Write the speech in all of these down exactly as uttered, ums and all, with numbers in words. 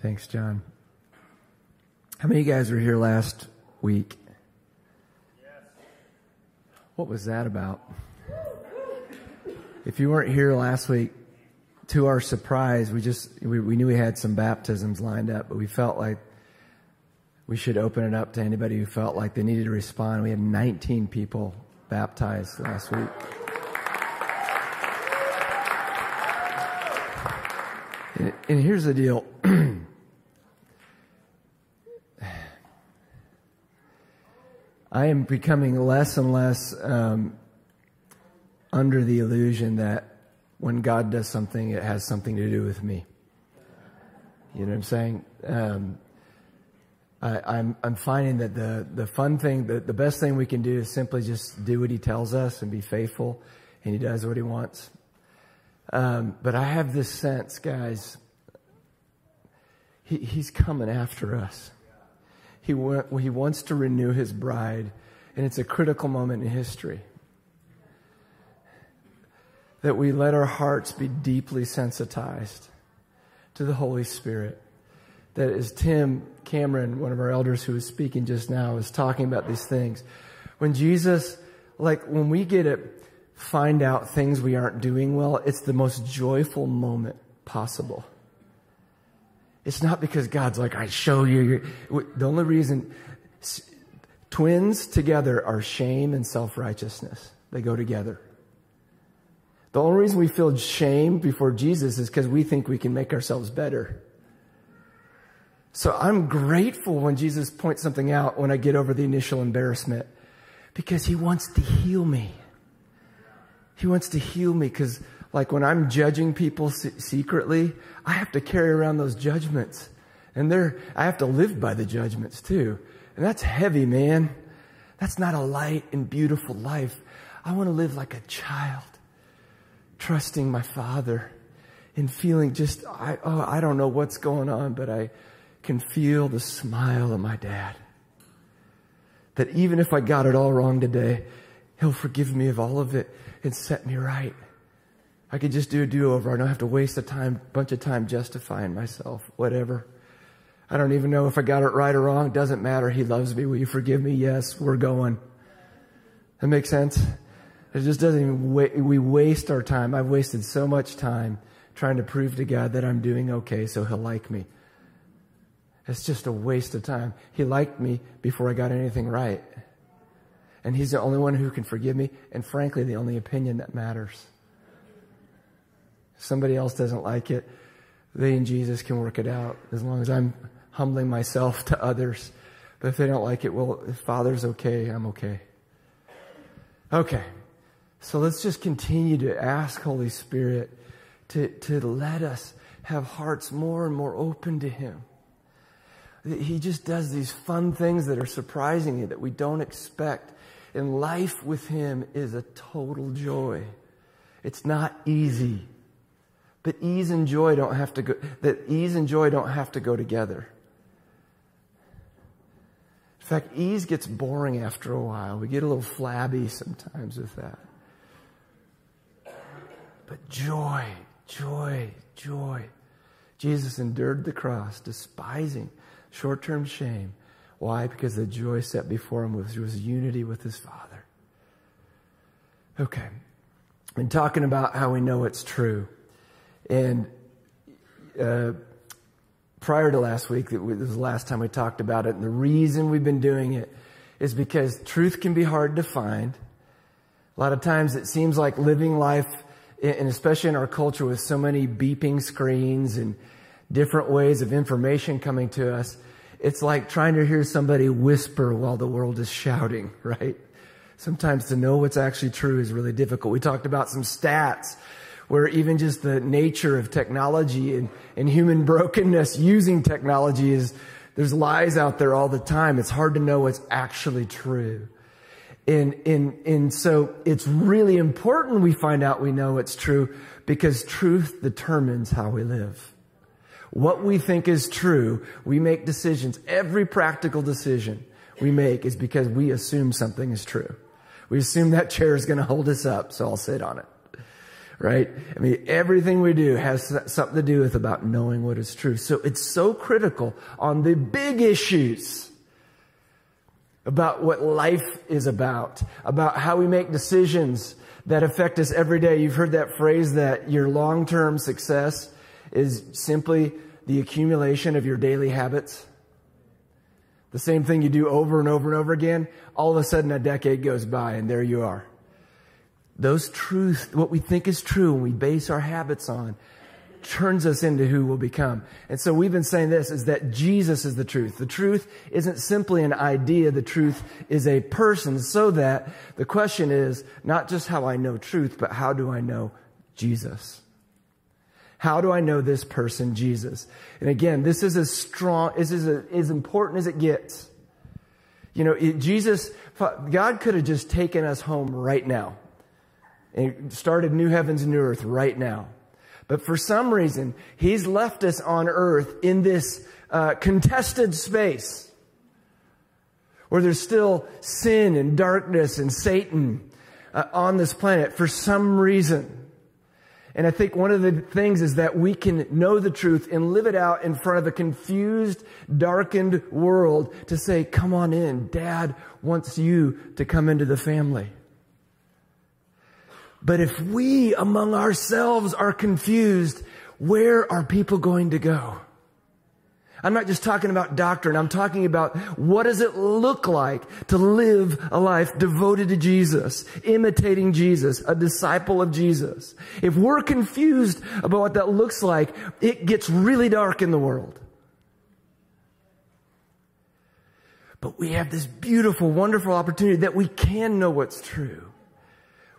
Thanks, John. How many of you guys were here last week? Yes. What was that about? If you weren't here last week, to our surprise, we just we, we knew we had some baptisms lined up, but we felt like we should open it up to anybody who felt like they needed to respond. We had nineteen people baptized last week. And, and here's the deal. I am becoming less and less um, under the illusion that when God does something, it has something to do with me. You know what I'm saying? Um, I, I'm I'm finding that the the fun thing, the, the best thing we can do is simply just do what He tells us and be faithful, and He does what He wants. Um, but I have this sense, guys, he, He's coming after us. He He wants to renew His bride, and it's a critical moment in history that we let our hearts be deeply sensitized to the Holy Spirit. That is, Tim Cameron, one of our elders who was speaking just now, was talking about these things. When Jesus, like when we get to find out things we aren't doing well, it's the most joyful moment possible. It's not because God's like, I show you. The only reason, twins together are shame and self-righteousness. They go together. The only reason we feel shame before Jesus is because we think we can make ourselves better. So I'm grateful when Jesus points something out when I get over the initial embarrassment, because He wants to heal me. He wants to heal me because, like, when I'm judging people se- secretly, I have to carry around those judgments. And they're, I have to live by the judgments too. And that's heavy, man. That's not a light and beautiful life. I want to live like a child, trusting my Father and feeling just, I, oh, I don't know what's going on, but I can feel the smile of my Dad. That even if I got it all wrong today, He'll forgive me of all of it and set me right. I could just do a do-over. I don't have to waste a time, bunch of time justifying myself, whatever. I don't even know if I got it right or wrong. Doesn't matter. He loves me. Will you forgive me? Yes, we're going. That makes sense? It just doesn't even, wa- we waste our time. I've wasted so much time trying to prove to God that I'm doing okay so He'll like me. It's just a waste of time. He liked me before I got anything right. And He's the only one who can forgive me, and frankly, the only opinion that matters. If somebody else doesn't like it, they and Jesus can work it out as long as I'm humbling myself to others. But if they don't like it, well, if Father's okay, I'm okay. Okay. So let's just continue to ask Holy Spirit to, to let us have hearts more and more open to Him. He just does these fun things that are surprising you, that we don't expect. And life with Him is a total joy. It's not easy. But ease and joy don't have to go, that ease and joy don't have to go together. In fact, ease gets boring after a while. We get a little flabby sometimes with that. But joy, joy, joy. Jesus endured the cross, despising short-term shame. Why? Because the joy set before Him was, was unity with His Father. Okay. And talking about how we know it's true. And uh, prior to last week, it was the last time we talked about it. And the reason we've been doing it is because truth can be hard to find. A lot of times it seems like living life, and especially in our culture with so many beeping screens and different ways of information coming to us, it's like trying to hear somebody whisper while the world is shouting, right? Sometimes to know what's actually true is really difficult. We talked about some stats where even just the nature of technology and, and human brokenness using technology is, there's lies out there all the time. It's hard to know what's actually true. And, and, and so it's really important we find out we know it's true, because truth determines how we live. What we think is true, we make decisions. Every practical decision we make is because we assume something is true. We assume that chair is going to hold us up, so I'll sit on it. right? I mean, everything we do has something to do with about knowing what is true. So it's so critical on the big issues about what life is about, about how we make decisions that affect us every day. You've heard that phrase that your long-term success is simply the accumulation of your daily habits. The same thing you do over and over and over again, all of a sudden a decade goes by and there you are. Those truths, what we think is true and we base our habits on, turns us into who we'll become. And so we've been saying this, is that Jesus is the truth. The truth isn't simply an idea. The truth is a person, so that the question is not just how I know truth, but how do I know Jesus? How do I know this person, Jesus? And again, this is as strong, this is a, as important as it gets. You know, it, Jesus, God could have just taken us home right now and started new heavens and new earth right now. But for some reason, he's left us on earth in this uh, contested space where there's still sin and darkness and Satan uh, on this planet for some reason. And I think one of the things is that we can know the truth and live it out in front of a confused, darkened world to say, come on in. Dad wants you to come into the family. But if we among ourselves are confused, where are people going to go? I'm not just talking about doctrine. I'm talking about what does it look like to live a life devoted to Jesus, imitating Jesus, a disciple of Jesus. If we're confused about what that looks like, it gets really dark in the world. But we have this beautiful, wonderful opportunity that we can know what's true.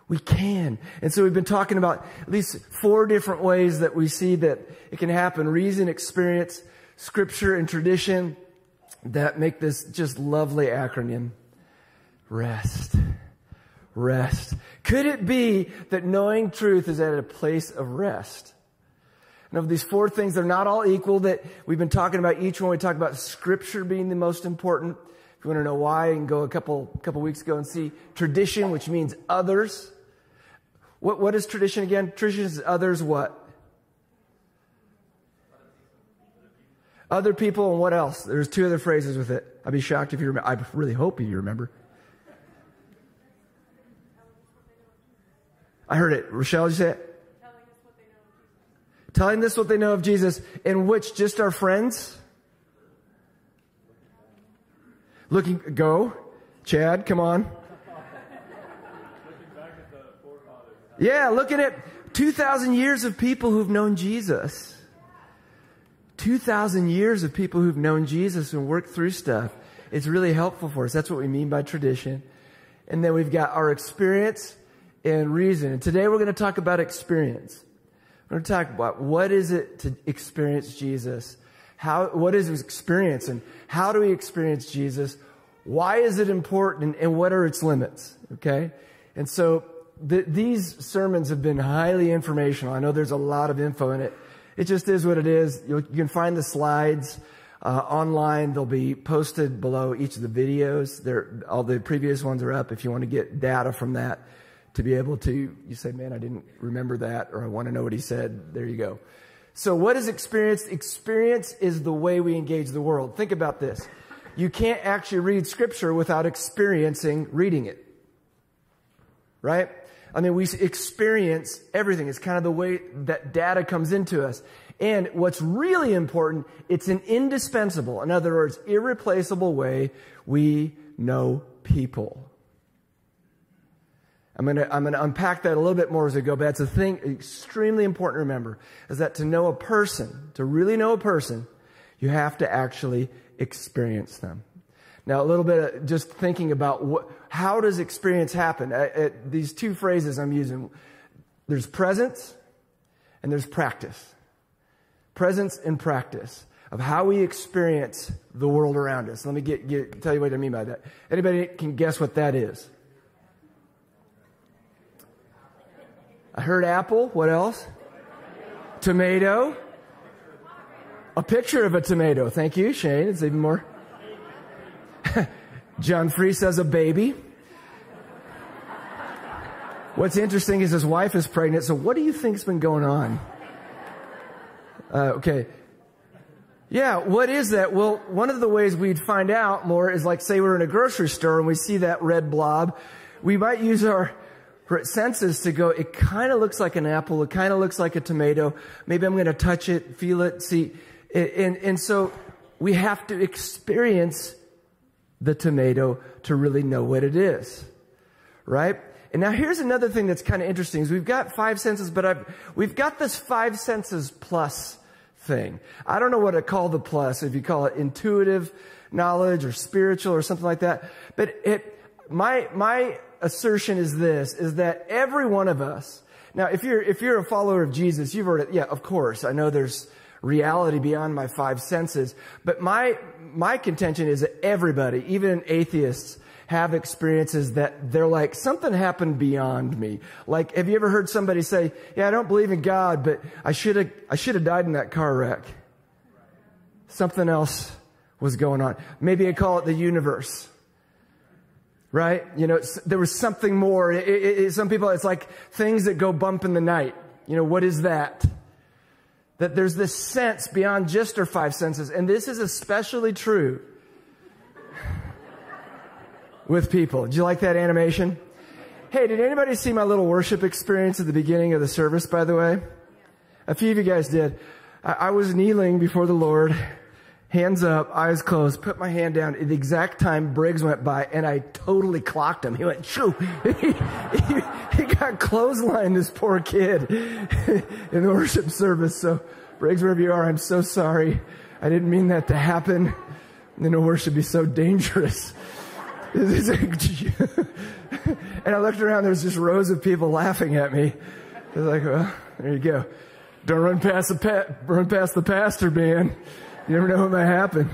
We can. And so we've been talking about at least four different ways that we see that it can happen: reason, experience, Scripture, and tradition, that make this just lovely acronym. Rest. Rest. Could it be that knowing truth is at a place of rest? And of these four things, they're not all equal, that we've been talking about each one. We talked about Scripture being the most important. If you want to know why, you can go a couple, couple weeks ago and see tradition, which means others. What, what is tradition again? Tradition is others what? Other people, and what else? There's two other phrases with it. I'd be shocked if you remember. I really hope you remember. I heard it. Rochelle, did you say it? Telling us what they know of Jesus. Telling us what they know of Jesus, in which just our friends. Looking, go. Chad, come on. Looking back at the forefathers. Yeah, looking at two thousand years of people who've known Jesus. two thousand years of people who've known Jesus and worked through stuff. It's really helpful for us. That's what we mean by tradition. And then we've got our experience and reason. And today we're going to talk about experience. We're going to talk about what is it to experience Jesus? How, what is experience, and how do we experience Jesus? Why is it important, and what are its limits? Okay? And so th these sermons have been highly informational. I know there's a lot of info in it. It just is what it is. You can find the slides uh, online. They'll be posted below each of the videos. They're, all the previous ones are up if you want to get data from that to be able to, you say, man, I didn't remember that, or I want to know what he said. There you go. So what is experience? Experience is the way we engage the world. Think about this. You can't actually read Scripture without experiencing reading it, right? I mean, we experience everything. It's kind of the way that data comes into us. And what's really important, it's an indispensable, in other words, irreplaceable way we know people. I'm going to I'm going to unpack that a little bit more as we go, but that's a thing extremely important to remember, is that to know a person, to really know a person, you have to actually experience them. Now, a little bit of just thinking about what, how does experience happen? I, I, these two phrases I'm using, there's presence and there's practice. Presence and practice of how we experience the world around us. Let me get, get, tell you what I mean by that. Anybody can guess what that is? I heard apple. What else? Tomato. A picture of a tomato. Thank you, Shane. It's even more. John Free says a baby. What's interesting is his wife is pregnant, so what do you think's been going on? Uh, okay. Yeah, what is that? Well, one of the ways we'd find out more is, like, say we're in a grocery store and we see that red blob. We might use our senses to go, it kind of looks like an apple. It kind of looks like a tomato. Maybe I'm going to touch it, feel it, see. And, and so we have to experience the tomato to really know what it is, right? And now here's another thing that's kind of interesting is we've got five senses, but I've, we've got this five senses plus thing. I don't know what to call the plus, if you call it intuitive knowledge or spiritual or something like that. But it, my, my assertion is this, is that every one of us, now if you're, if you're a follower of Jesus, you've heard it. Yeah, of course. I know there's reality beyond my five senses, but my, my contention is that everybody, even atheists, have experiences that they're like, something happened beyond me. Like, have you ever heard somebody say, yeah, I don't believe in God, but I should have, I should have died in that car wreck. Something else was going on. Maybe I call it the universe, right? You know, there was something more. It, it, it, some people, it's like things that go bump in the night. You know, what is that? That there's this sense beyond just our five senses. And this is especially true with people. Did you like that animation? Hey, did anybody see my little worship experience at the beginning of the service, by the way? A few of you guys did. I, I was kneeling before the Lord, hands up, eyes closed, put my hand down. At the exact time Briggs went by, and I totally clocked him. He went, shoo! he, he, he got clotheslined, this poor kid, in the worship service. So, Briggs, wherever you are, I'm so sorry. I didn't mean that to happen. You know, worship be so dangerous. And I looked around, there was just rows of people laughing at me. I was like, well, there you go. Don't run past the, pa run past the pastor, man. You never know what might happen.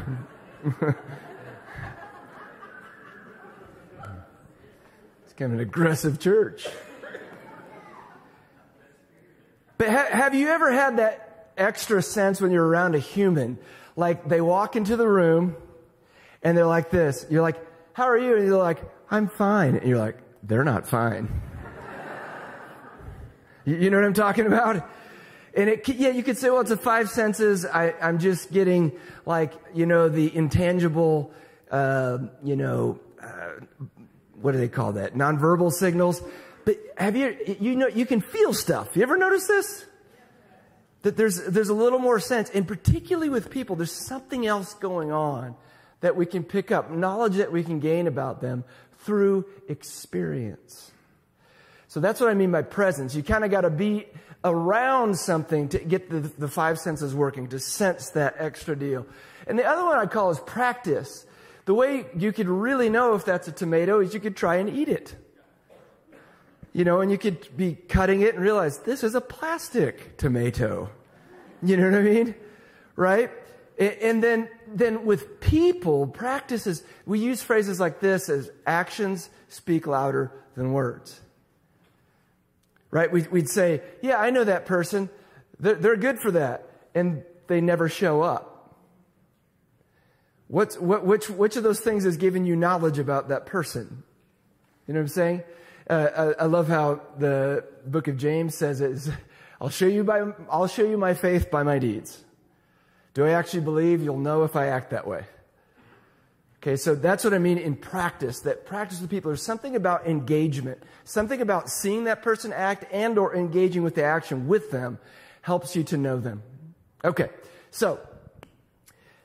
It's kind of an aggressive church. But ha have you ever had that extra sense when you're around a human? Like, they walk into the room, and they're like this. You're like, how are you? And you're like, I'm fine. And you're like, they're not fine. you, you know what I'm talking about? And it, yeah, you could say, well, it's the five senses. I, I'm just getting, like, you know, the intangible, uh, you know, uh, what do they call that? Nonverbal signals. But have you, you know, you can feel stuff. You ever notice this? That there's, there's a little more sense. And particularly with people, there's something else going on that we can pick up, knowledge that we can gain about them through experience. So that's what I mean by presence. You kind of got to be around something to get the, the five senses working, to sense that extra deal. And the other one I call is practice. The way you could really know if that's a tomato is you could try and eat it. You know, and you could be cutting it and realize this is a plastic tomato. You know what I mean? Right? And then, then with people, practices, we use phrases like this as actions speak louder than words. Right? We'd, we'd say, yeah, I know that person. They're, they're good for that. And they never show up. What's, what, which, which of those things is giving you knowledge about that person? You know what I'm saying? Uh, I, I love how the book of James says is, I'll show you by, I'll show you my faith by my deeds. Do I actually believe? You'll know if I act that way. Okay, so that's what I mean in practice, that practice with people. There's something about engagement, something about seeing that person act and or engaging with the action with them helps you to know them. Okay, so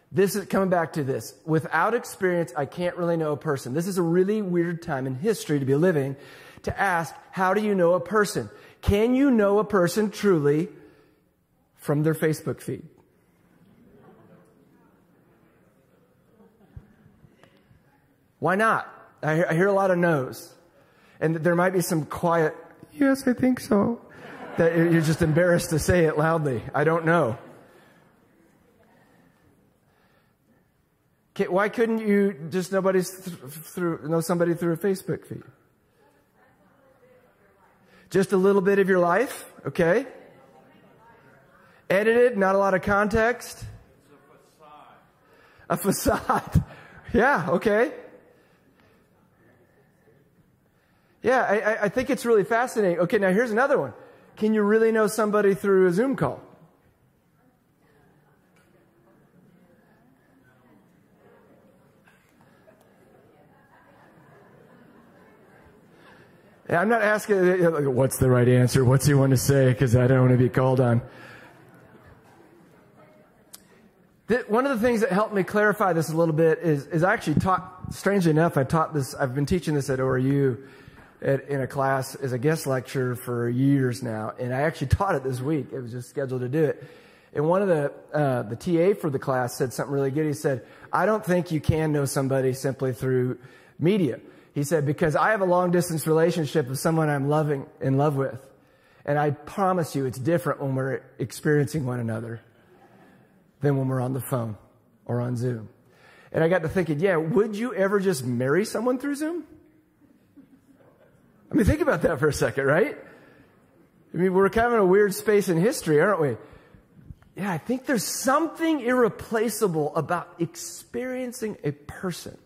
this is coming back to this. Without experience, I can't really know a person. This is a really weird time in history to be living to ask, how do you know a person? Can you know a person truly from their Facebook feed? Why not? I hear a lot of no's. And there might be some quiet, yes, I think so, that you're just embarrassed to say it loudly. I don't know. Why couldn't you just nobody's th through, know somebody through a Facebook feed? Just a little bit of your life, okay? Edited, not a lot of context. It's a facade. A facade. Yeah, okay. Yeah, I, I think it's really fascinating. Okay, now here's another one. Can you really know somebody through a Zoom call? And I'm not asking, what's the right answer? What's he want to say? Because I don't want to be called on. One of the things that helped me clarify this a little bit is, is I actually taught, strangely enough, I taught this, I've been teaching this at O R U at, in a class as a guest lecturer for years now, and I actually taught it this week. It was just scheduled to do it. And one of the, uh, the T A for the class said something really good. He said, I don't think you can know somebody simply through media. He said, because I have a long distance relationship with someone I'm loving, in love with. And I promise you it's different when we're experiencing one another than when we're on the phone or on Zoom. And I got to thinking, yeah, would you ever just marry someone through Zoom? I mean, think about that for a second, right? I mean, we're kind of in a weird space in history, aren't we? Yeah, I think there's something irreplaceable about experiencing a person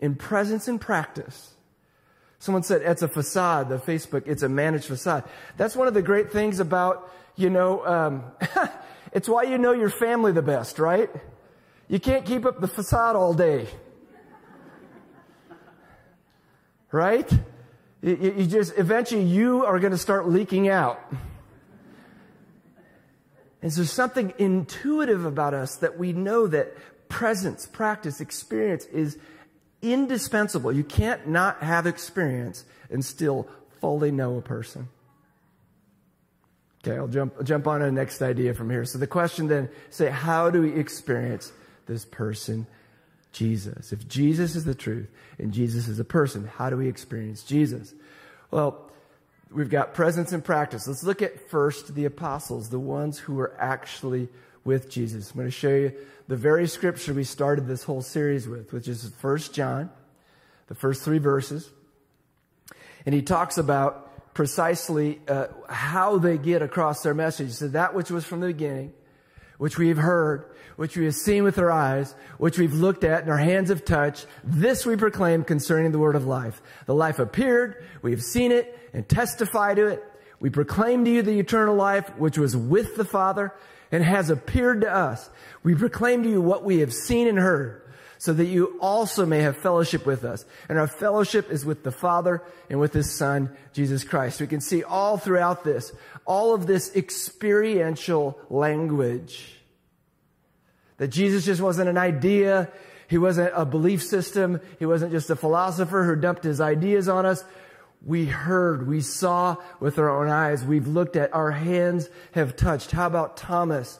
in presence and practice. Someone said, it's a facade, the Facebook, it's a managed facade. That's one of the great things about, you know, um, it's why you know your family the best, right? You can't keep up the facade all day. Right? You, you just, eventually you are going to start leaking out. And so there's something intuitive about us that we know that presence, practice, experience is indispensable. You can't not have experience and still fully know a person. Okay, I'll jump, I'll jump on to the next idea from here. So the question then, say, how do we experience this person, Jesus? If Jesus is the truth and Jesus is a person, how do we experience Jesus? Well, we've got presence and practice. Let's look at first the apostles, the ones who were actually with Jesus. I'm going to show you the very scripture we started this whole series with, which is First John, the first three verses. And he talks about precisely uh, how they get across their message. So that which was from the beginning, which we have heard, which we have seen with our eyes, which we've looked at and our hands have touched, this we proclaim concerning the word of life. The life appeared, we have seen it and testify to it. We proclaim to you the eternal life, which was with the Father and has appeared to us. We proclaim to you what we have seen and heard, so that you also may have fellowship with us. And our fellowship is with the Father and with His Son, Jesus Christ. We can see all throughout this, all of this experiential language. That Jesus just wasn't an idea. He wasn't a belief system. He wasn't just a philosopher who dumped his ideas on us. We heard, we saw with our own eyes. We've looked at, our hands have touched. How about Thomas?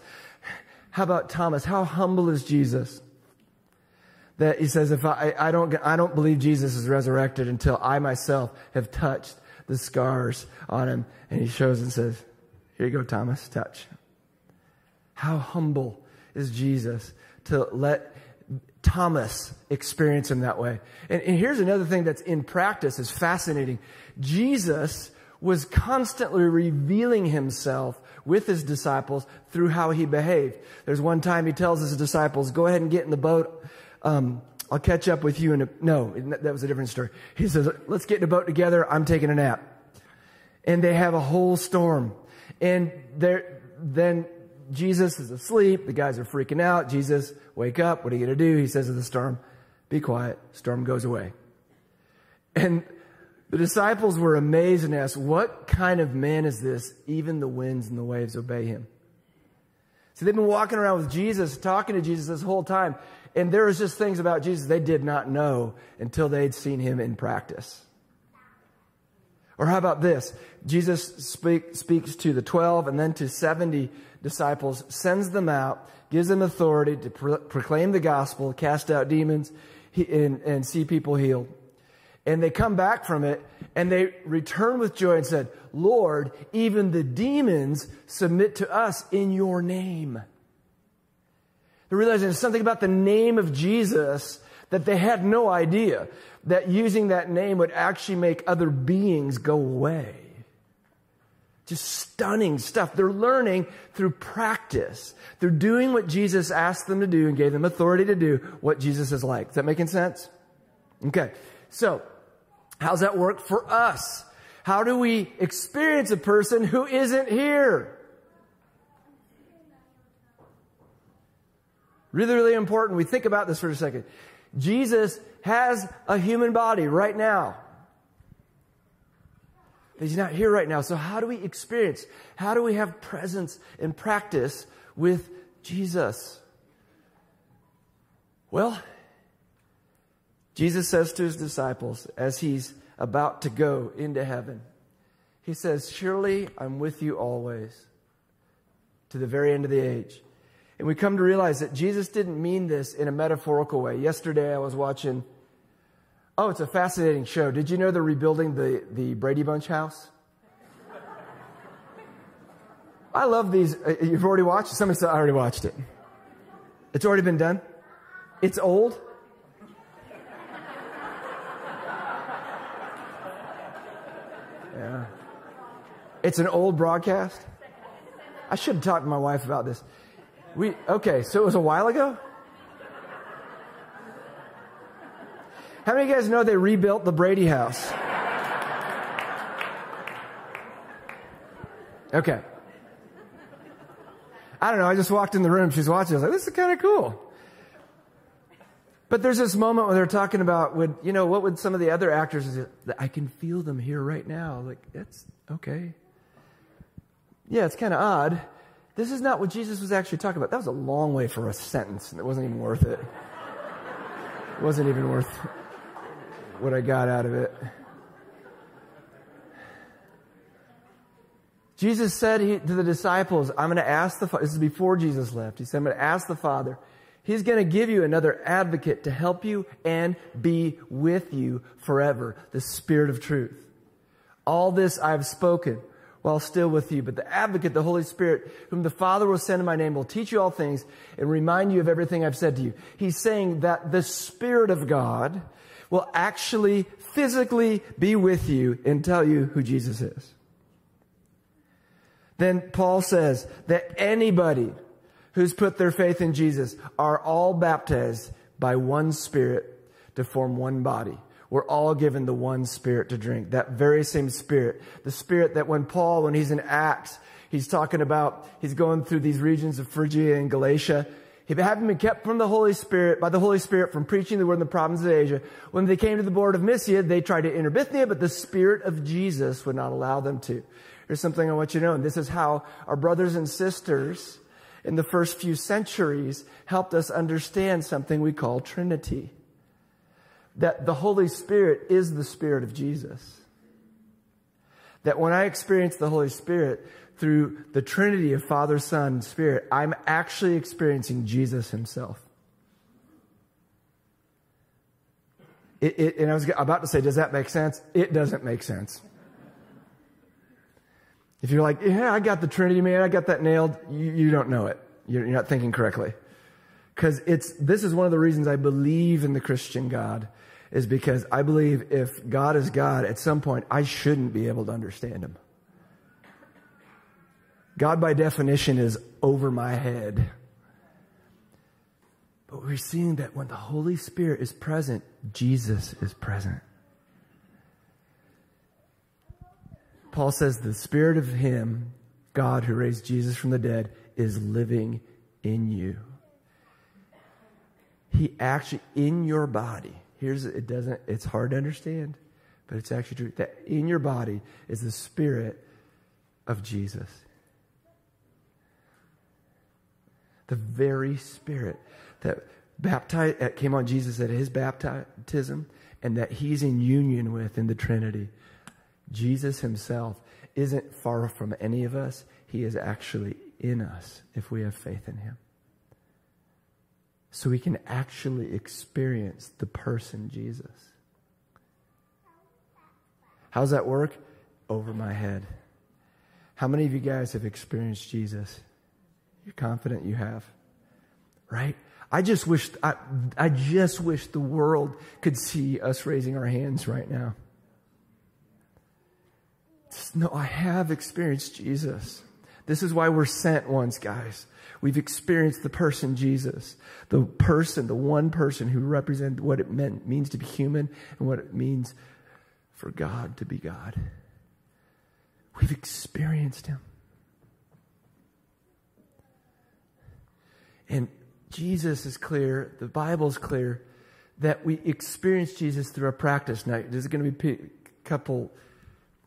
How about Thomas? How humble is Jesus? That he says, if I, I don't, I don't believe Jesus is resurrected until I myself have touched the scars on him. And he shows and says, here you go, Thomas, touch. How humble is Jesus to let Thomas experience him that way. And, and here's another thing that's in practice is fascinating. Jesus was constantly revealing himself with his disciples through how he behaved. There's one time he tells his disciples, go ahead and get in the boat. Um, I'll catch up with you in a, no, that was a different story. He says, let's get in a boat together. I'm taking a nap. And they have a whole storm. And then Jesus is asleep. The guys are freaking out. Jesus, wake up. What are you going to do? He says to the storm, be quiet. Storm goes away. And the disciples were amazed and asked, what kind of man is this? Even the winds and the waves obey him. So they've been walking around with Jesus, talking to Jesus this whole time. And there was just things about Jesus they did not know until they'd seen him in practice. Or how about this? Jesus speak, speaks to the twelve and then to seventy disciples, sends them out, gives them authority to pro proclaim the gospel, cast out demons, he, and, and see people healed. And they come back from it, and they return with joy and said, Lord, even the demons submit to us in your name. They're realizing there's something about the name of Jesus that they had no idea that using that name would actually make other beings go away. Just stunning stuff. They're learning through practice. They're doing what Jesus asked them to do and gave them authority to do, what Jesus is like. Is that making sense? Okay. So How does that work for us? How do we experience a person who isn't here? Really, really important. We think about this for a second. Jesus has a human body right now. But he's not here right now. So how do we experience? How do we have presence and practice with Jesus? Well, Jesus says to his disciples as he's about to go into heaven, he says, "Surely I'm with you always, to the very end of the age." And we come to realize that Jesus didn't mean this in a metaphorical way. Yesterday I was watching, oh, it's a fascinating show. Did you know they're rebuilding the, the Brady Bunch house? I love these. You've already watched it? Somebody said, "I already watched it." It's already been done? It's old? Yeah. It's an old broadcast? I should have talked to my wife about this. We, okay, so it was a while ago? How many of you guys know they rebuilt the Brady house? Okay. I don't know, I just walked in the room, she's watching, I was like, this is kind of cool. But there's this moment when they're talking about, would, you know, what would some of the other actors do? I can feel them here right now. Like, that's okay. Yeah, it's kind of odd. This is not what Jesus was actually talking about. That was a long way for a sentence, and it wasn't even worth it. It wasn't even worth what I got out of it. Jesus said he, to the disciples, I'm going to ask the Father. This is before Jesus left. He said, I'm going to ask the Father. He's going to give you another advocate to help you and be with you forever, the Spirit of truth. All this I've spoken while still with you, but the advocate, the Holy Spirit, whom the Father will send in my name, will teach you all things and remind you of everything I've said to you. He's saying that the Spirit of God will actually physically be with you and tell you who Jesus is. Then Paul says that anybody who's put their faith in Jesus are all baptized by one Spirit to form one body. We're all given the one Spirit to drink, that very same Spirit. The Spirit that when Paul, when he's in Acts, he's talking about, he's going through these regions of Phrygia and Galatia. He hadn't been kept from the Holy Spirit, by the Holy Spirit, from preaching the word in the provinces of Asia. When they came to the border of Mysia, they tried to enter Bithynia, but the Spirit of Jesus would not allow them to. Here's something I want you to know, and this is how our brothers and sisters in the first few centuries helped us understand something we call Trinity. That the Holy Spirit is the Spirit of Jesus. That when I experience the Holy Spirit through the Trinity of Father, Son, and Spirit, I'm actually experiencing Jesus himself. It, it, and I was about to say, does that make sense? It doesn't make sense. If you're like, yeah, I got the Trinity, man, I got that nailed, you, you don't know it. You're, you're not thinking correctly. Because it's, this is one of the reasons I believe in the Christian God, is because I believe if God is God, at some point, I shouldn't be able to understand him. God, by definition, is over my head. But we're seeing that when the Holy Spirit is present, Jesus is present. Paul says the Spirit of him, God, who raised Jesus from the dead, is living in you. He actually, in your body, here's, it doesn't, it's hard to understand, but it's actually true, that in your body is the Spirit of Jesus. The very Spirit that baptized, that came on Jesus at his baptism, and that he's in union with in the Trinity. Jesus himself isn't far from any of us. He is actually in us if we have faith in him. So we can actually experience the person Jesus. How's that work? Over my head. How many of you guys have experienced Jesus? You're confident you have, right? I just wish, I, I just wish the world could see us raising our hands right now. No, I have experienced Jesus. This is why we're sent once, guys. We've experienced the person Jesus, the person, the one person who represents what it meant, means to be human and what it means for God to be God. We've experienced him. And Jesus is clear, the Bible's clear, that we experience Jesus through our practice. Now, there's going to be a couple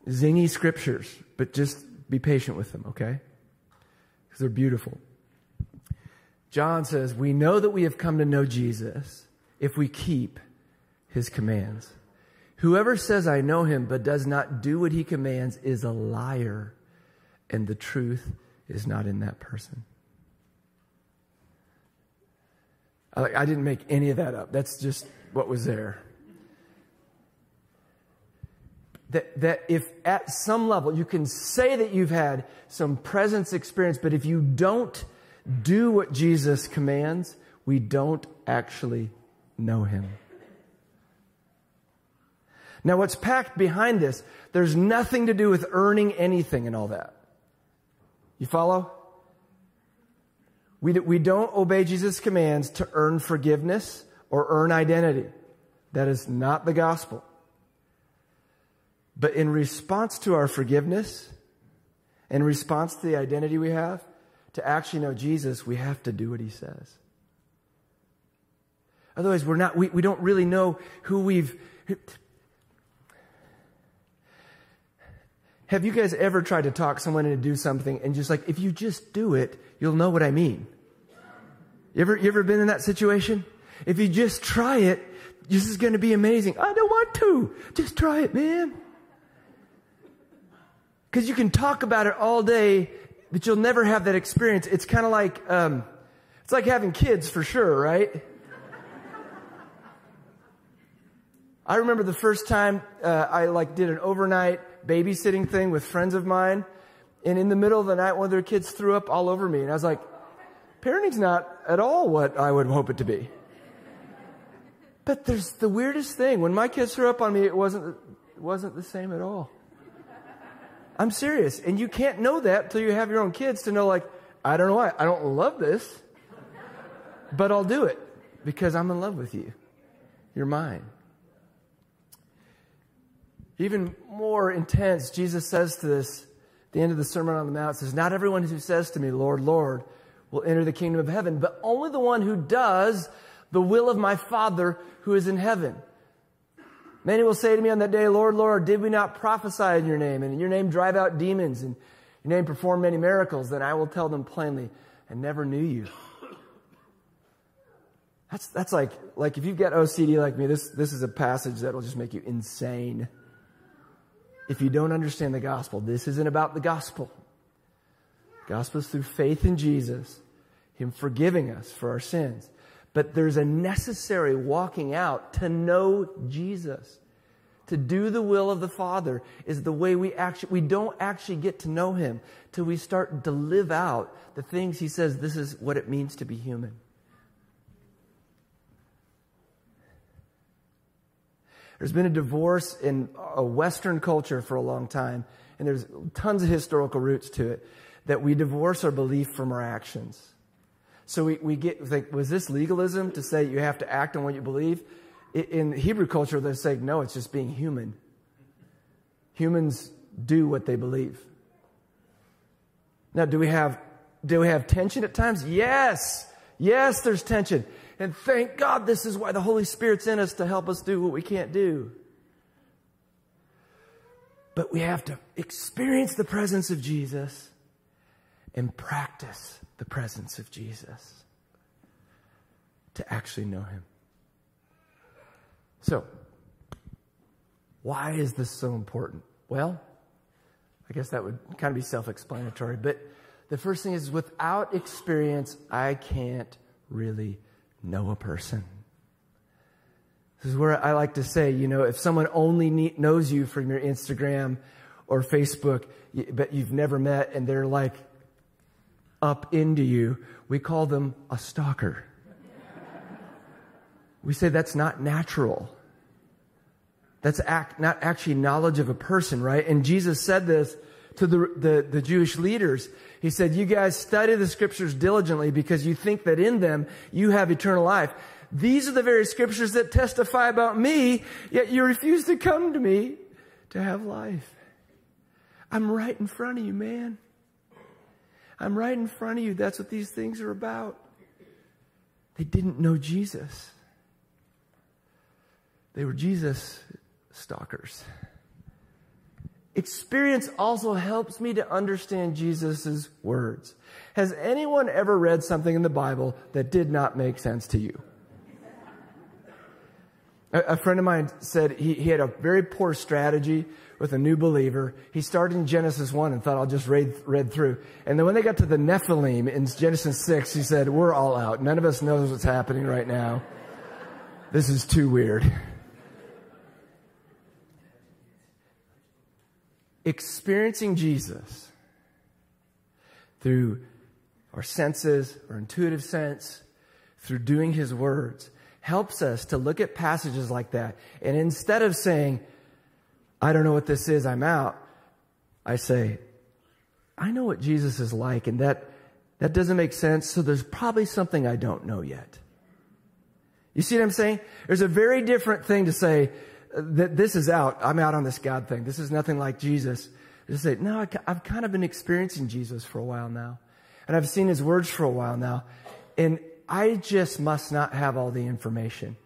zingy scriptures, but just be patient with them, okay? Because they're beautiful. John says, we know that we have come to know Jesus if we keep his commands. Whoever says, I know him, but does not do what he commands is a liar, and the truth is not in that person. I didn't make any of that up. That's just what was there. That, that if at some level you can say that you've had some presence experience, but if you don't do what Jesus commands, we don't actually know him. Now, what's packed behind this, there's nothing to do with earning anything and all that. You follow? We, do, we don't obey Jesus' commands to earn forgiveness or earn identity. That is not the gospel. But in response to our forgiveness, in response to the identity we have, to actually know Jesus, we have to do what he says. Otherwise, we're not, we, we don't really know who we've... Who, have you guys ever tried to talk someone into do something and just like, if you just do it, you'll know what I mean? You ever, you ever been in that situation? If you just try it, this is going to be amazing. I don't want to. Just try it, man. Because you can talk about it all day, but you'll never have that experience. It's kind of like, um, it's like having kids for sure, right? I remember the first time uh, I like did an overnight babysitting thing with friends of mine. And in the middle of the night, one of their kids threw up all over me. And I was like, parenting's not at all what I would hope it to be. But there's the weirdest thing. When my kids threw up on me, it wasn't, it wasn't the same at all. I'm serious. And you can't know that until you have your own kids to know, like, I don't know why. I don't love this, but I'll do it because I'm in love with you. You're mine. Even more intense, Jesus says to this, the end of the Sermon on the Mount says, not everyone who says to me, Lord, Lord, will enter the kingdom of heaven, but only the one who does the will of my Father who is in heaven. Many will say to me on that day, Lord, Lord, did we not prophesy in your name? And in your name drive out demons, and your name perform many miracles. Then I will tell them plainly, I never knew you. That's, that's like, like if you've got O C D like me, this, this is a passage that will just make you insane. If you don't understand the gospel, this isn't about the gospel. The gospel is through faith in Jesus, him forgiving us for our sins. But there's a necessary walking out to know Jesus. To do the will of the Father is the way we actually, we don't actually get to know him till we start to live out the things he says this is what it means to be human. There's been a divorce in a Western culture for a long time, and there's tons of historical roots to it, that we divorce our belief from our actions. So we, we get, think, was this legalism to say you have to act on what you believe? In Hebrew culture, they're saying, no, it's just being human. Humans do what they believe. Now, do we have, do we have tension at times? Yes. Yes, there's tension. And thank God this is why the Holy Spirit's in us to help us do what we can't do. But we have to experience the presence of Jesus and practice the presence of Jesus to actually know him. So, why is this so important? Well, I guess that would kind of be self-explanatory, but the first thing is without experience, I can't really know a person. This is where I like to say, you know, if someone only knows you from your Instagram or Facebook, but you've never met and they're like up into you, we call them a stalker. We say that's not natural. That's act, not actually knowledge of a person, right? And Jesus said this to the, the, the Jewish leaders. He said, you guys study the scriptures diligently because you think that in them you have eternal life. These are the very scriptures that testify about me, yet you refuse to come to me to have life. I'm right in front of you, man. I'm right in front of you. That's what these things are about. They didn't know Jesus. They were Jesus stalkers. Experience also helps me to understand Jesus' words. Has anyone ever read something in the Bible that did not make sense to you? A, a friend of mine said he, he had a very poor strategy with a new believer. He started in Genesis one and thought, I'll just read, read through. And then when they got to the Nephilim in Genesis six, he said, we're all out. None of us knows what's happening right now. This is too weird. Experiencing Jesus through our senses, our intuitive sense, through doing his words, helps us to look at passages like that. And instead of saying, I don't know what this is, I'm out, I say, I know what Jesus is like, and that, that doesn't make sense, so there's probably something I don't know yet. You see what I'm saying? There's a very different thing to say, that this is out. I'm out on this God thing. This is nothing like Jesus. Just say, no, I, I've kind of been experiencing Jesus for a while now. And I've seen his words for a while now. And I just must not have all the information.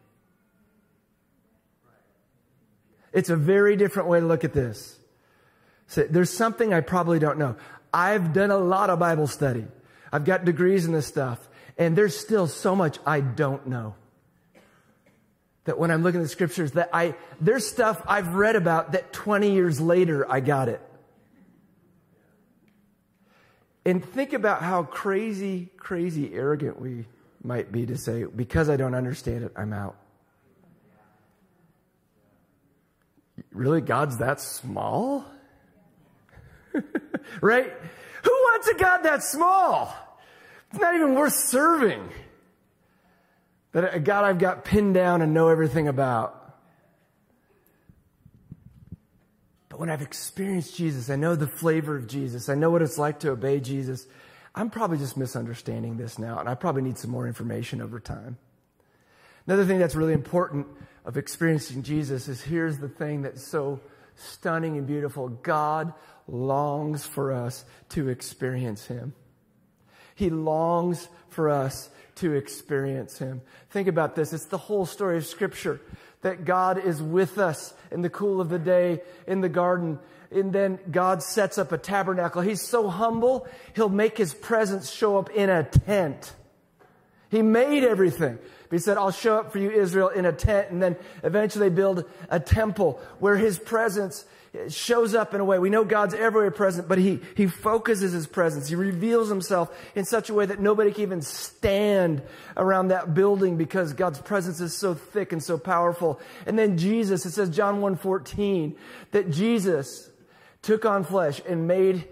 It's a very different way to look at this. So there's something I probably don't know. I've done a lot of Bible study. I've got degrees in this stuff. And there's still so much I don't know. That when I'm looking at the scriptures, that I, there's stuff I've read about that twenty years later, I got it. And think about how crazy, crazy arrogant we might be to say, because I don't understand it, I'm out. Really? God's that small? Right? Who wants a God that small? It's not even worth serving. That a God I've got pinned down and know everything about. But when I've experienced Jesus, I know the flavor of Jesus. I know what it's like to obey Jesus. I'm probably just misunderstanding this now, and I probably need some more information over time. Another thing that's really important of experiencing Jesus is here's the thing that's so stunning and beautiful. God longs for us to experience him. He longs for us to experience him. Think about this. It's the whole story of Scripture, that God is with us in the cool of the day in the garden. And then God sets up a tabernacle. He's so humble, he'll make his presence show up in a tent. He made everything. But he said, I'll show up for you, Israel, in a tent. And then eventually they build a temple where his presence shows up in a way. We know God's everywhere present, but he, he focuses his presence. He reveals himself in such a way that nobody can even stand around that building because God's presence is so thick and so powerful. And then Jesus, it says John one fourteen, that Jesus took on flesh and made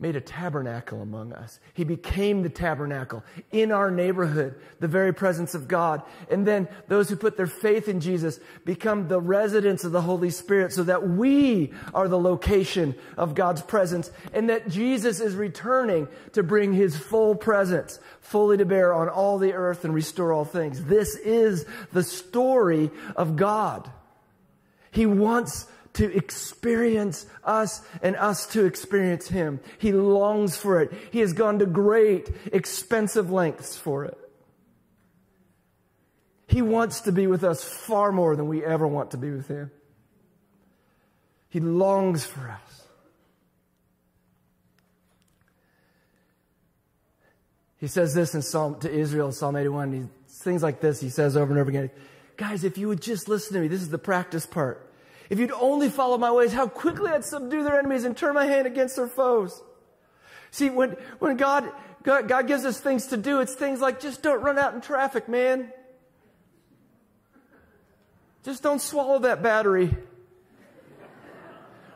made a tabernacle among us. He became the tabernacle in our neighborhood, the very presence of God. And then those who put their faith in Jesus become the residents of the Holy Spirit so that we are the location of God's presence and that Jesus is returning to bring his full presence fully to bear on all the earth and restore all things. This is the story of God. He wants to experience us and us to experience him. He longs for it. He has gone to great, expensive lengths for it. He wants to be with us far more than we ever want to be with him. He longs for us. He says this in Psalm to Israel, Psalm eighty-one. He, things like this he says over and over again. Guys, if you would just listen to me, this is the practice part. If you'd only follow my ways, how quickly I'd subdue their enemies and turn my hand against their foes. See, when, when God, God, God gives us things to do, it's things like just don't run out in traffic, man. Just don't swallow that battery.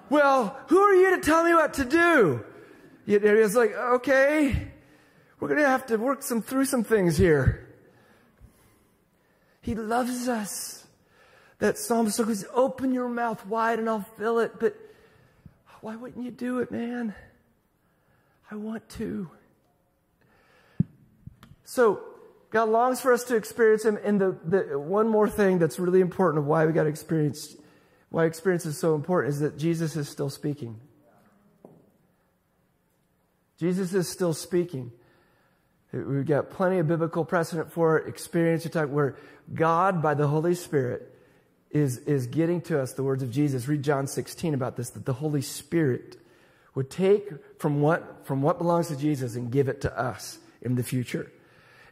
Well, who are you to tell me what to do? It's like, okay, we're going to have to work some through some things here. He loves us. That psalm says, open your mouth wide and I'll fill it. But why wouldn't you do it, man? I want to. So God longs for us to experience him. And the, the one more thing that's really important of why we got to experience why experience is so important is that Jesus is still speaking. Jesus is still speaking. We've got plenty of biblical precedent for experience where God, by the Holy Spirit, is, is getting to us the words of Jesus. Read John sixteen about this, that the Holy Spirit would take from what, from what belongs to Jesus and give it to us in the future.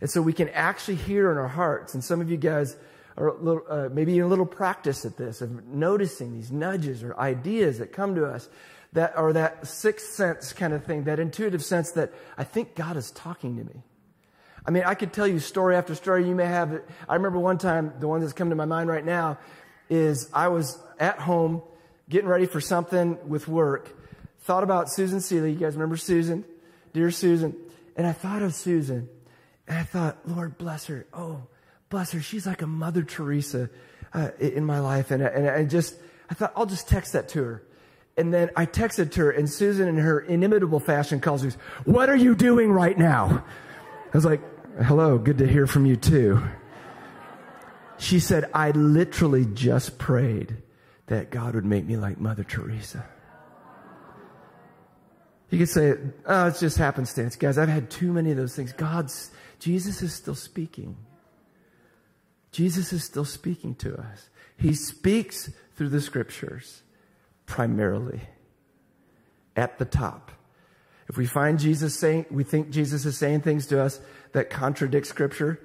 And so we can actually hear in our hearts, and some of you guys are a little, uh, maybe even a little practice at this, of noticing these nudges or ideas that come to us, that are that sixth sense kind of thing, that intuitive sense that I think God is talking to me. I mean, I could tell you story after story. You may have, I remember one time, the one that's come to my mind right now is I was at home getting ready for something with work, thought about Susan Seeley. You guys remember Susan? Dear Susan. And I thought of Susan. And I thought, Lord, bless her. Oh, bless her. She's like a Mother Teresa uh, in my life. And I, and I just, I thought, I'll just text that to her. And then I texted to her, and Susan, in her inimitable fashion, calls me, "What are you doing right now?" I was like, "Hello, good to hear from you too." She said, "I literally just prayed that God would make me like Mother Teresa." You could say, "Oh, it's just happenstance." Guys, I've had too many of those things. God's, Jesus is still speaking. Jesus is still speaking to us. He speaks through the scriptures. Primarily, at the top. If we find Jesus saying, we think Jesus is saying things to us that contradict Scripture,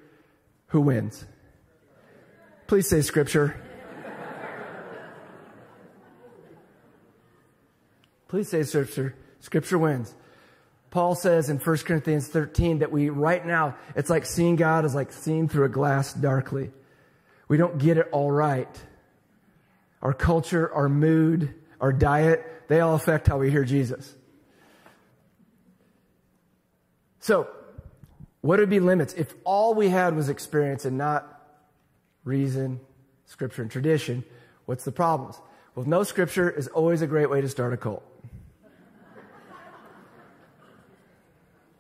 who wins? Please say Scripture. Please say Scripture. Scripture wins. Paul says in First Corinthians thirteen that we right now, it's like seeing God is like seeing through a glass darkly. We don't get it all right. Our culture, our mood, our diet, they all affect how we hear Jesus. So, what would be limits? If all we had was experience and not reason, scripture, and tradition, what's the problems? Well, no scripture is always a great way to start a cult.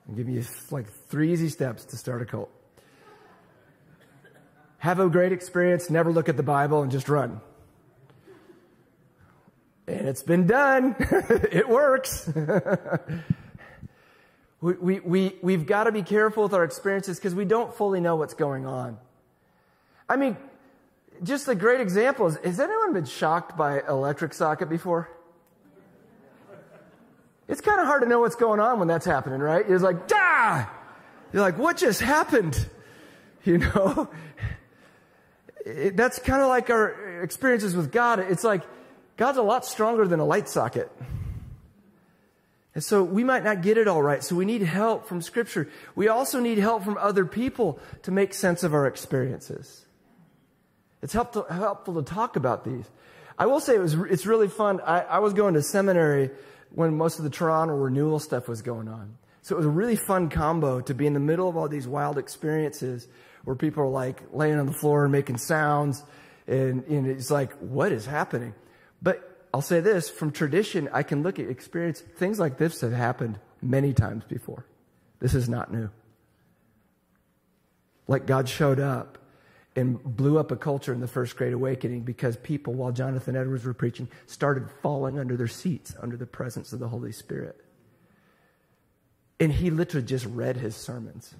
I'll give you like three easy steps to start a cult. Have a great experience, never look at the Bible, and just run. And it's been done. It works. we, we, we, we've got to be careful with our experiences because we don't fully know what's going on. I mean, just a great example is, has anyone been shocked by electric socket before? It's kind of hard to know what's going on when that's happening, right? It's like, dah! You're like, what just happened? You know? It, that's kind of like our experiences with God. It's like, God's a lot stronger than a light socket. And so we might not get it all right. So we need help from Scripture. We also need help from other people to make sense of our experiences. It's helpful, helpful to talk about these. I will say it was, it's really fun. I, I was going to seminary when most of the Toronto renewal stuff was going on. So it was a really fun combo to be in the middle of all these wild experiences where people are like laying on the floor and making sounds. And, and it's like, what is happening? But I'll say this, from tradition, I can look at experience. Things like this have happened many times before. This is not new. Like God showed up and blew up a culture in the First Great Awakening because people, while Jonathan Edwards were preaching, started falling under their seats under the presence of the Holy Spirit. And he literally just read his sermons.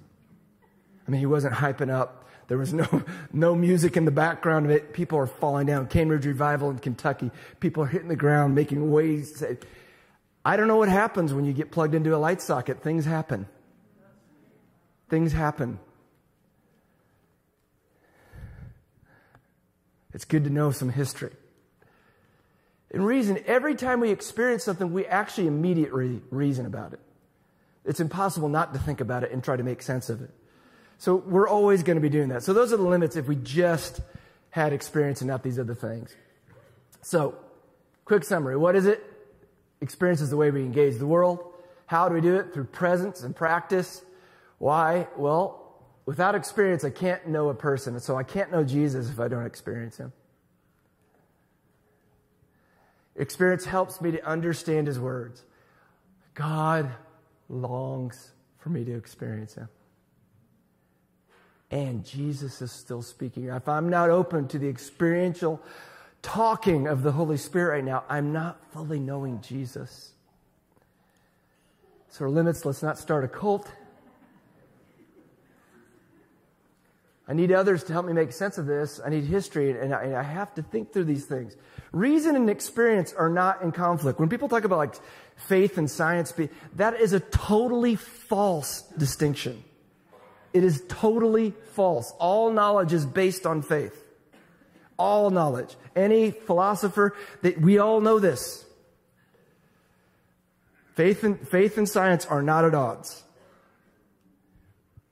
I mean, he wasn't hyping up. There was no no music in the background of it. People are falling down. Cambridge Revival in Kentucky. People are hitting the ground, making waves. I don't know what happens when you get plugged into a light socket. Things happen. Things happen. It's good to know some history. And reason, every time we experience something, we actually immediately reason about it. It's impossible not to think about it and try to make sense of it. So we're always going to be doing that. So those are the limits if we just had experience and not these other things. So, quick summary. What is it? Experience is the way we engage the world. How do we do it? Through presence and practice. Why? Well, without experience, I can't know a person. So I can't know Jesus if I don't experience him. Experience helps me to understand his words. God longs for me to experience him. And Jesus is still speaking. If I'm not open to the experiential talking of the Holy Spirit right now, I'm not fully knowing Jesus. So our limits, let's not start a cult. I need others to help me make sense of this. I need history, and I, and I have to think through these things. Reason and experience are not in conflict. When people talk about like faith and science, that is a totally false distinction. It is totally false. All knowledge is based on faith. All knowledge. Any philosopher, that we all know this. Faith and, faith and science are not at odds.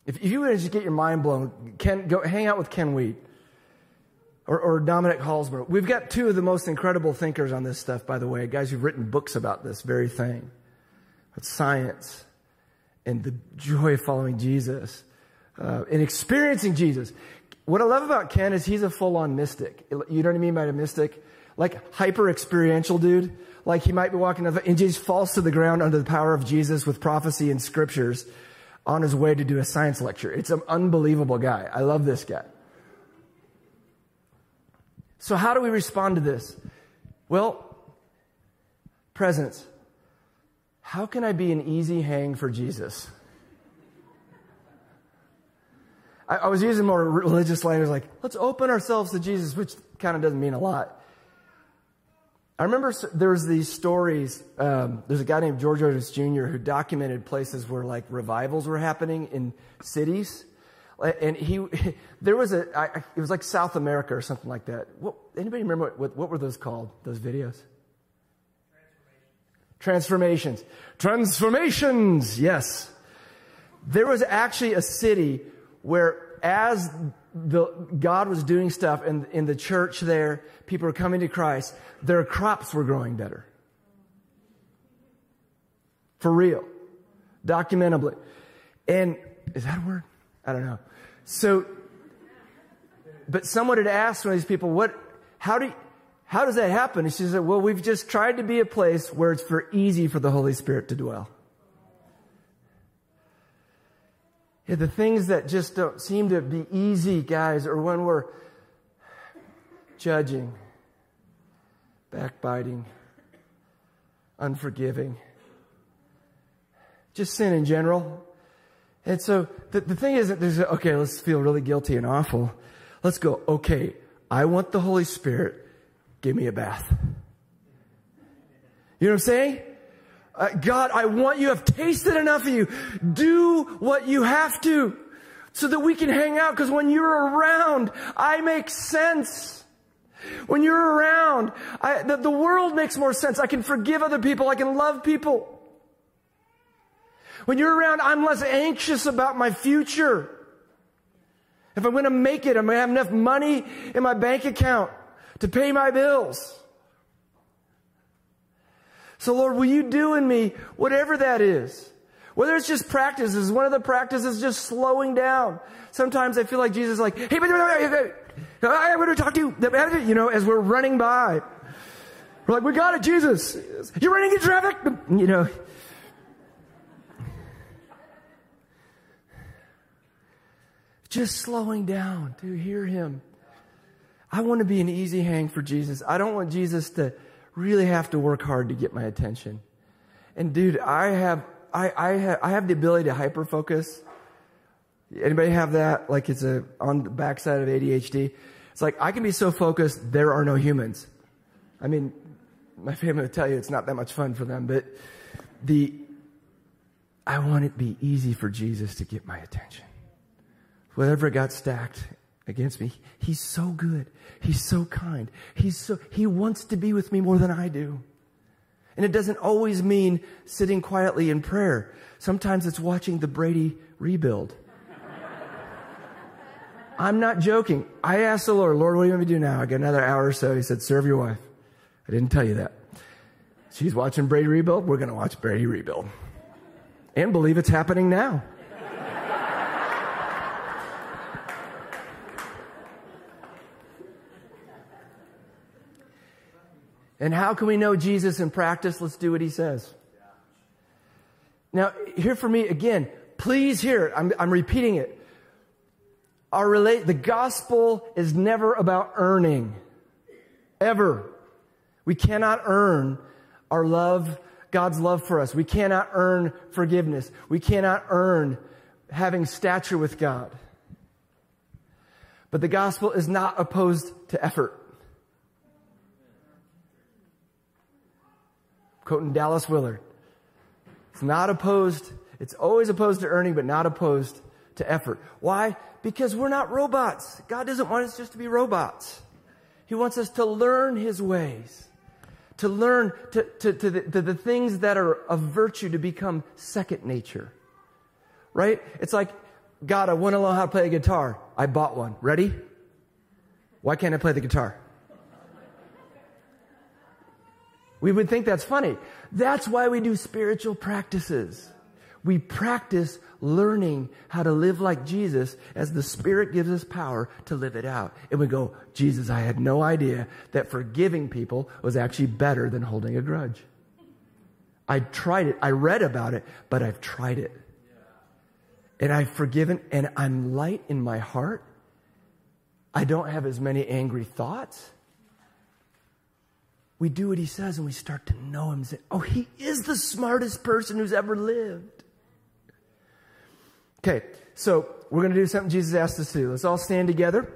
If you want to just get your mind blown, Ken, go hang out with Ken Wheat or, or Dominic Hallsboro. We've got two of the most incredible thinkers on this stuff, by the way, guys who've written books about this very thing. But science and the joy of following Jesus uh, and experiencing Jesus. What I love about Ken is he's a full-on mystic. You know what I mean by a mystic? Like hyper-experiential dude. Like he might be walking up and just falls to the ground under the power of Jesus with prophecy and scriptures, on his way to do a science lecture. It's an unbelievable guy. I love this guy. So how do we respond to this? Well, presence. How can I be an easy hang for Jesus? I, I was using more religious language like, let's open ourselves to Jesus, which kind of doesn't mean a lot. I remember there's these stories, um, there's a guy named George Otis Junior who documented places where like revivals were happening in cities. And he, there was a, I, it was like South America or something like that. What, anybody remember what, what, what were those called, those videos? Transformations. Transformations, yes. There was actually a city where as The, God was doing stuff in, in the church there. People were coming to Christ. Their crops were growing better. For real. Documentably. And is that a word? I don't know. So, but someone had asked one of these people, what, how do, how does that happen? And she said, well, we've just tried to be a place where it's for easy for the Holy Spirit to dwell. Yeah, the things that just don't seem to be easy, guys, are when we're judging, backbiting, unforgiving, just sin in general. And so the, the thing isn't, there's, okay, let's feel really guilty and awful. Let's go, okay, I want the Holy Spirit. Give me a bath. You know what I'm saying? Uh, God, I want you. I've tasted enough of you. Do what you have to so that we can hang out. Because when you're around, I make sense. When you're around, I, the, the world makes more sense. I can forgive other people. I can love people. When you're around, I'm less anxious about my future. If I'm going to make it, I'm going to have enough money in my bank account to pay my bills. So, Lord, will you do in me whatever that is? Whether it's just practices, one of the practices just slowing down. Sometimes I feel like Jesus is like, hey, I want to talk to you, you know, as we're running by. We're like, we got it, Jesus. You're running in traffic, you know. Just slowing down to hear him. I want to be an easy hang for Jesus. I don't want Jesus to really have to work hard to get my attention. And dude, I have, I, I have, I have the ability to hyper-focus. Anybody have that? Like it's a, on the backside of A D H D. It's like, I can be so focused, there are no humans. I mean, my family will tell you it's not that much fun for them, but the, I want it to be easy for Jesus to get my attention. Whatever got stacked against me. He's so good. He's so kind. He's so, he wants to be with me more than I do. And it doesn't always mean sitting quietly in prayer. Sometimes it's watching the Brady rebuild. I'm not joking. I asked the Lord, Lord, what do you want me to do now? I got another hour or so. He said, serve your wife. I didn't tell you that. She's watching Brady rebuild. We're going to watch Brady rebuild and believe it's happening now. And how can we know Jesus in practice? Let's do what he says. Now, here for me again, please hear it. I'm, I'm repeating it. Our relate, the gospel is never about earning. ever. We cannot earn our love, God's love for us. We cannot earn forgiveness. We cannot earn having stature with God. But the gospel is not opposed to effort. Cottin Dallas Willard. It's not opposed. It's always opposed to earning, but not opposed to effort. Why? Because we're not robots. God doesn't want us just to be robots. He wants us to learn His ways, to learn to, to, to, the, to the things that are of virtue to become second nature, right? It's like, God, I want to learn how to play a guitar. I bought one. Ready? Why can't I play the guitar? We would think that's funny. That's why we do spiritual practices. We practice learning how to live like Jesus as the Spirit gives us power to live it out. And we go, Jesus, I had no idea that forgiving people was actually better than holding a grudge. I tried it. I read about it, but I've tried it. And I've forgiven, and I'm light in my heart. I don't have as many angry thoughts. We do what He says, and we start to know Him. Say, oh, He is the smartest person who's ever lived. Okay, so we're going to do something Jesus asked us to do. Let's all stand together.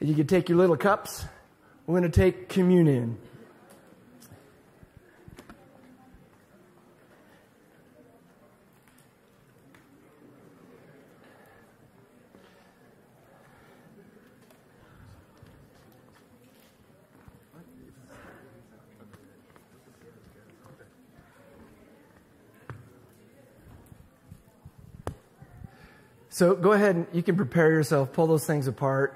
And you can take your little cups. We're going to take communion. So go ahead and you can prepare yourself. Pull those things apart.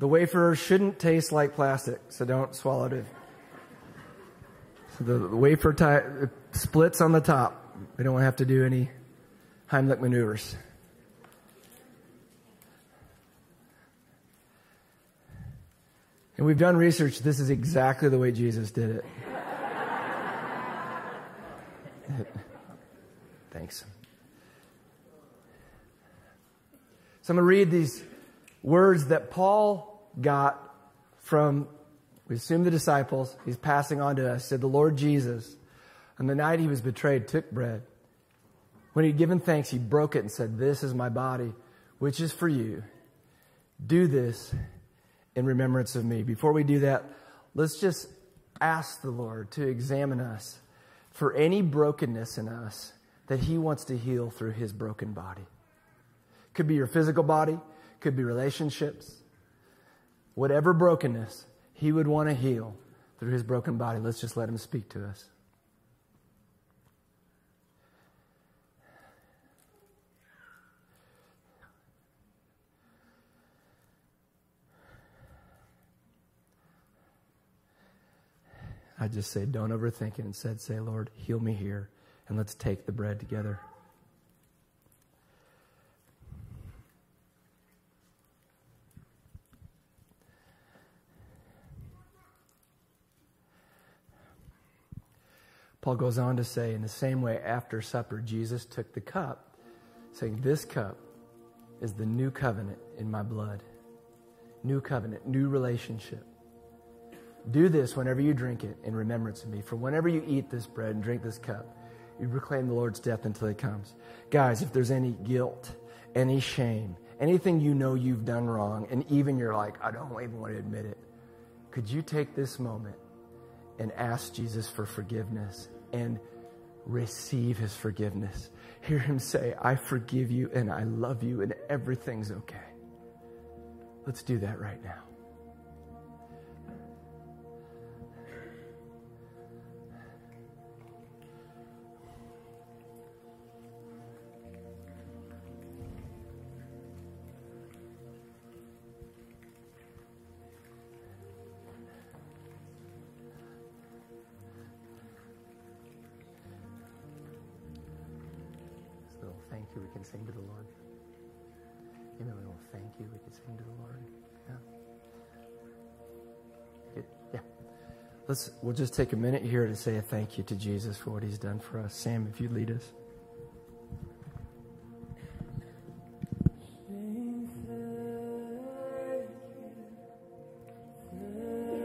The wafer shouldn't taste like plastic, so don't swallow it. So the, the wafer tie, it splits on the top. We don't have to do any Heimlich maneuvers. And we've done research. This is exactly the way Jesus did it. Thanks. So I'm going to read these words that Paul got from, we assume, the disciples. He's passing on to us. Said, the Lord Jesus, on the night He was betrayed, took bread. When He had given thanks, He broke it and said, this is my body, which is for you. Do this in remembrance of me. Before we do that, let's just ask the Lord to examine us for any brokenness in us that He wants to heal through His broken body. Could be your physical body, could be relationships. Whatever brokenness He would want to heal through His broken body, let's just let Him speak to us. I just say, don't overthink it. Instead, say, Lord, heal me here, and let's take the bread together. Paul goes on to say, in the same way, after supper, Jesus took the cup, saying, this cup is the new covenant in my blood. New covenant, new relationship. Do this whenever you drink it in remembrance of me. For whenever you eat this bread and drink this cup, you proclaim the Lord's death until He comes. Guys, if there's any guilt, any shame, anything you know you've done wrong, and even you're like, I don't even want to admit it, could you take this moment and ask Jesus for forgiveness and receive His forgiveness? Hear Him say, I forgive you and I love you and everything's okay. Let's do that right now. We can sing to the Lord. You know, we will thank you. We can sing to the Lord. Yeah. Good. Yeah. Let's, we'll just take a minute here to say a thank you to Jesus for what He's done for us. Sam, if you lead us. Thank you. Thank you.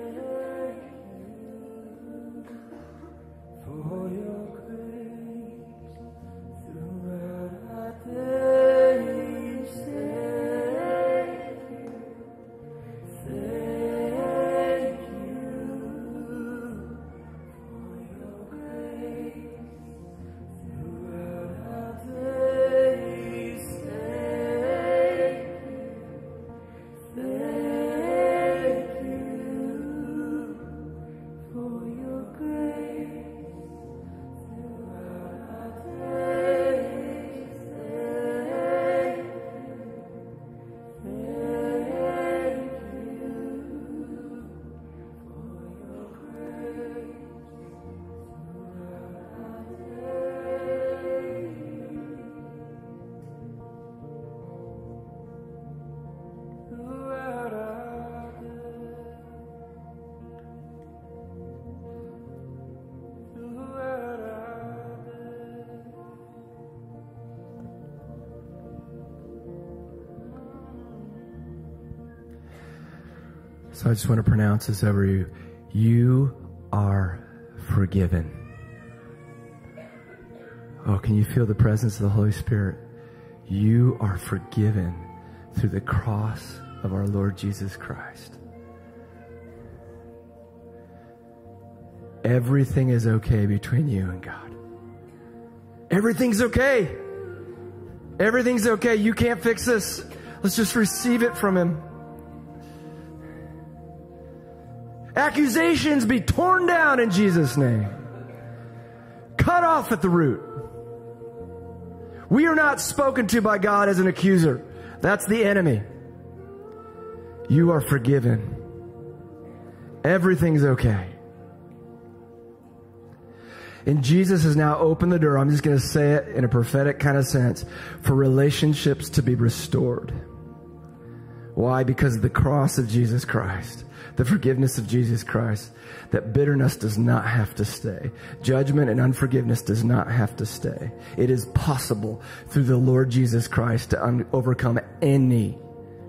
So I just want to pronounce this over you. You are forgiven. Oh, can you feel the presence of the Holy Spirit? You are forgiven through the cross of our Lord Jesus Christ. Everything is okay between you and God. Everything's okay. Everything's okay. You can't fix this. Let's just receive it from Him. Accusations be torn down in Jesus' name. Cut off at the root. We are not spoken to by God as an accuser. That's the enemy. You are forgiven. Everything's okay. And Jesus has now opened the door. I'm just going to say it in a prophetic kind of sense, for relationships to be restored. Why? Because of the cross of Jesus Christ. The forgiveness of Jesus Christ, that bitterness does not have to stay. Judgment and unforgiveness does not have to stay. It is possible through the Lord Jesus Christ to un- overcome any,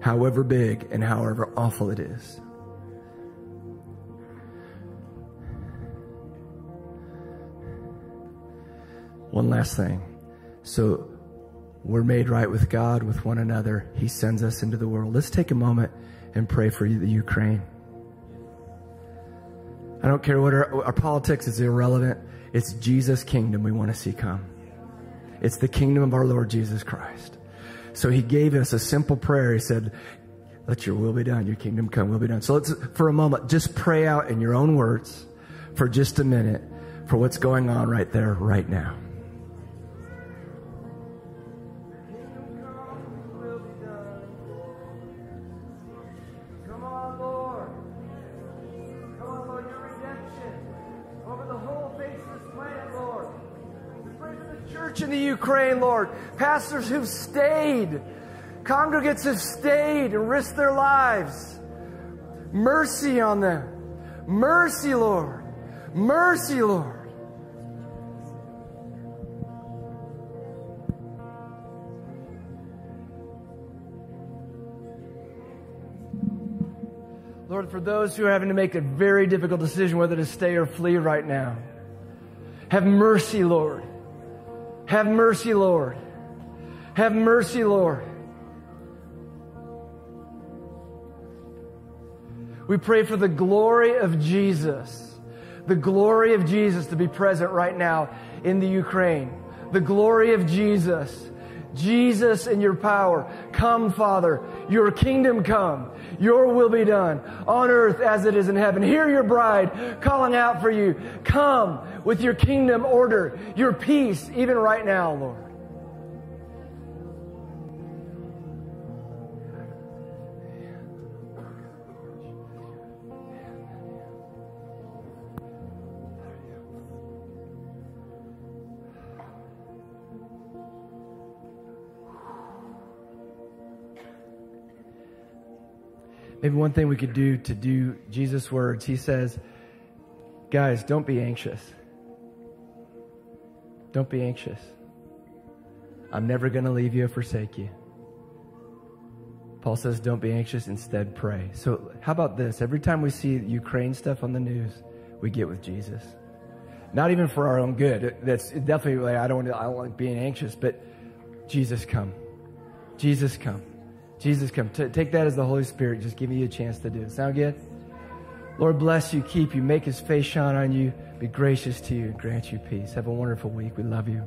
however big and however awful it is. One last thing. So we're made right with God, with one another. He sends us into the world. Let's take a moment and pray for the Ukraine. I don't care what our, our politics is irrelevant. It's Jesus' kingdom we want to see come. It's the kingdom of our Lord Jesus Christ. So He gave us a simple prayer. He said, let your will be done, your kingdom come, will be done. So let's, for a moment, just pray out in your own words for just a minute for what's going on right there, right now. In the Ukraine, Lord, pastors who've stayed, congregants who've stayed and risked their lives. Mercy on them. Mercy, Lord. Mercy, Lord. Lord, for those who are having to make a very difficult decision whether to stay or flee right now, have mercy, Lord. Have mercy, Lord. Have mercy, Lord. We pray for the glory of Jesus, the glory of Jesus to be present right now in the Ukraine. The glory of Jesus. Jesus in your power. Come, Father. Your kingdom come. Your will be done on earth as it is in heaven. Hear your bride calling out for you. Come with your kingdom order, your peace, even right now, Lord. Maybe one thing we could do to do Jesus' words. He says, guys, don't be anxious. Don't be anxious. I'm never going to leave you or forsake you. Paul says, don't be anxious. Instead, pray. So how about this? Every time we see Ukraine stuff on the news, we get with Jesus. Not even for our own good. That's definitely, like, I don't, I don't like being anxious, but Jesus, come. Jesus, come. Jesus, come. T- take that as the Holy Spirit just giving you a chance to do it. Sound good? Lord, bless you, keep you, make His face shine on you, be gracious to you, and grant you peace. Have a wonderful week. We love you.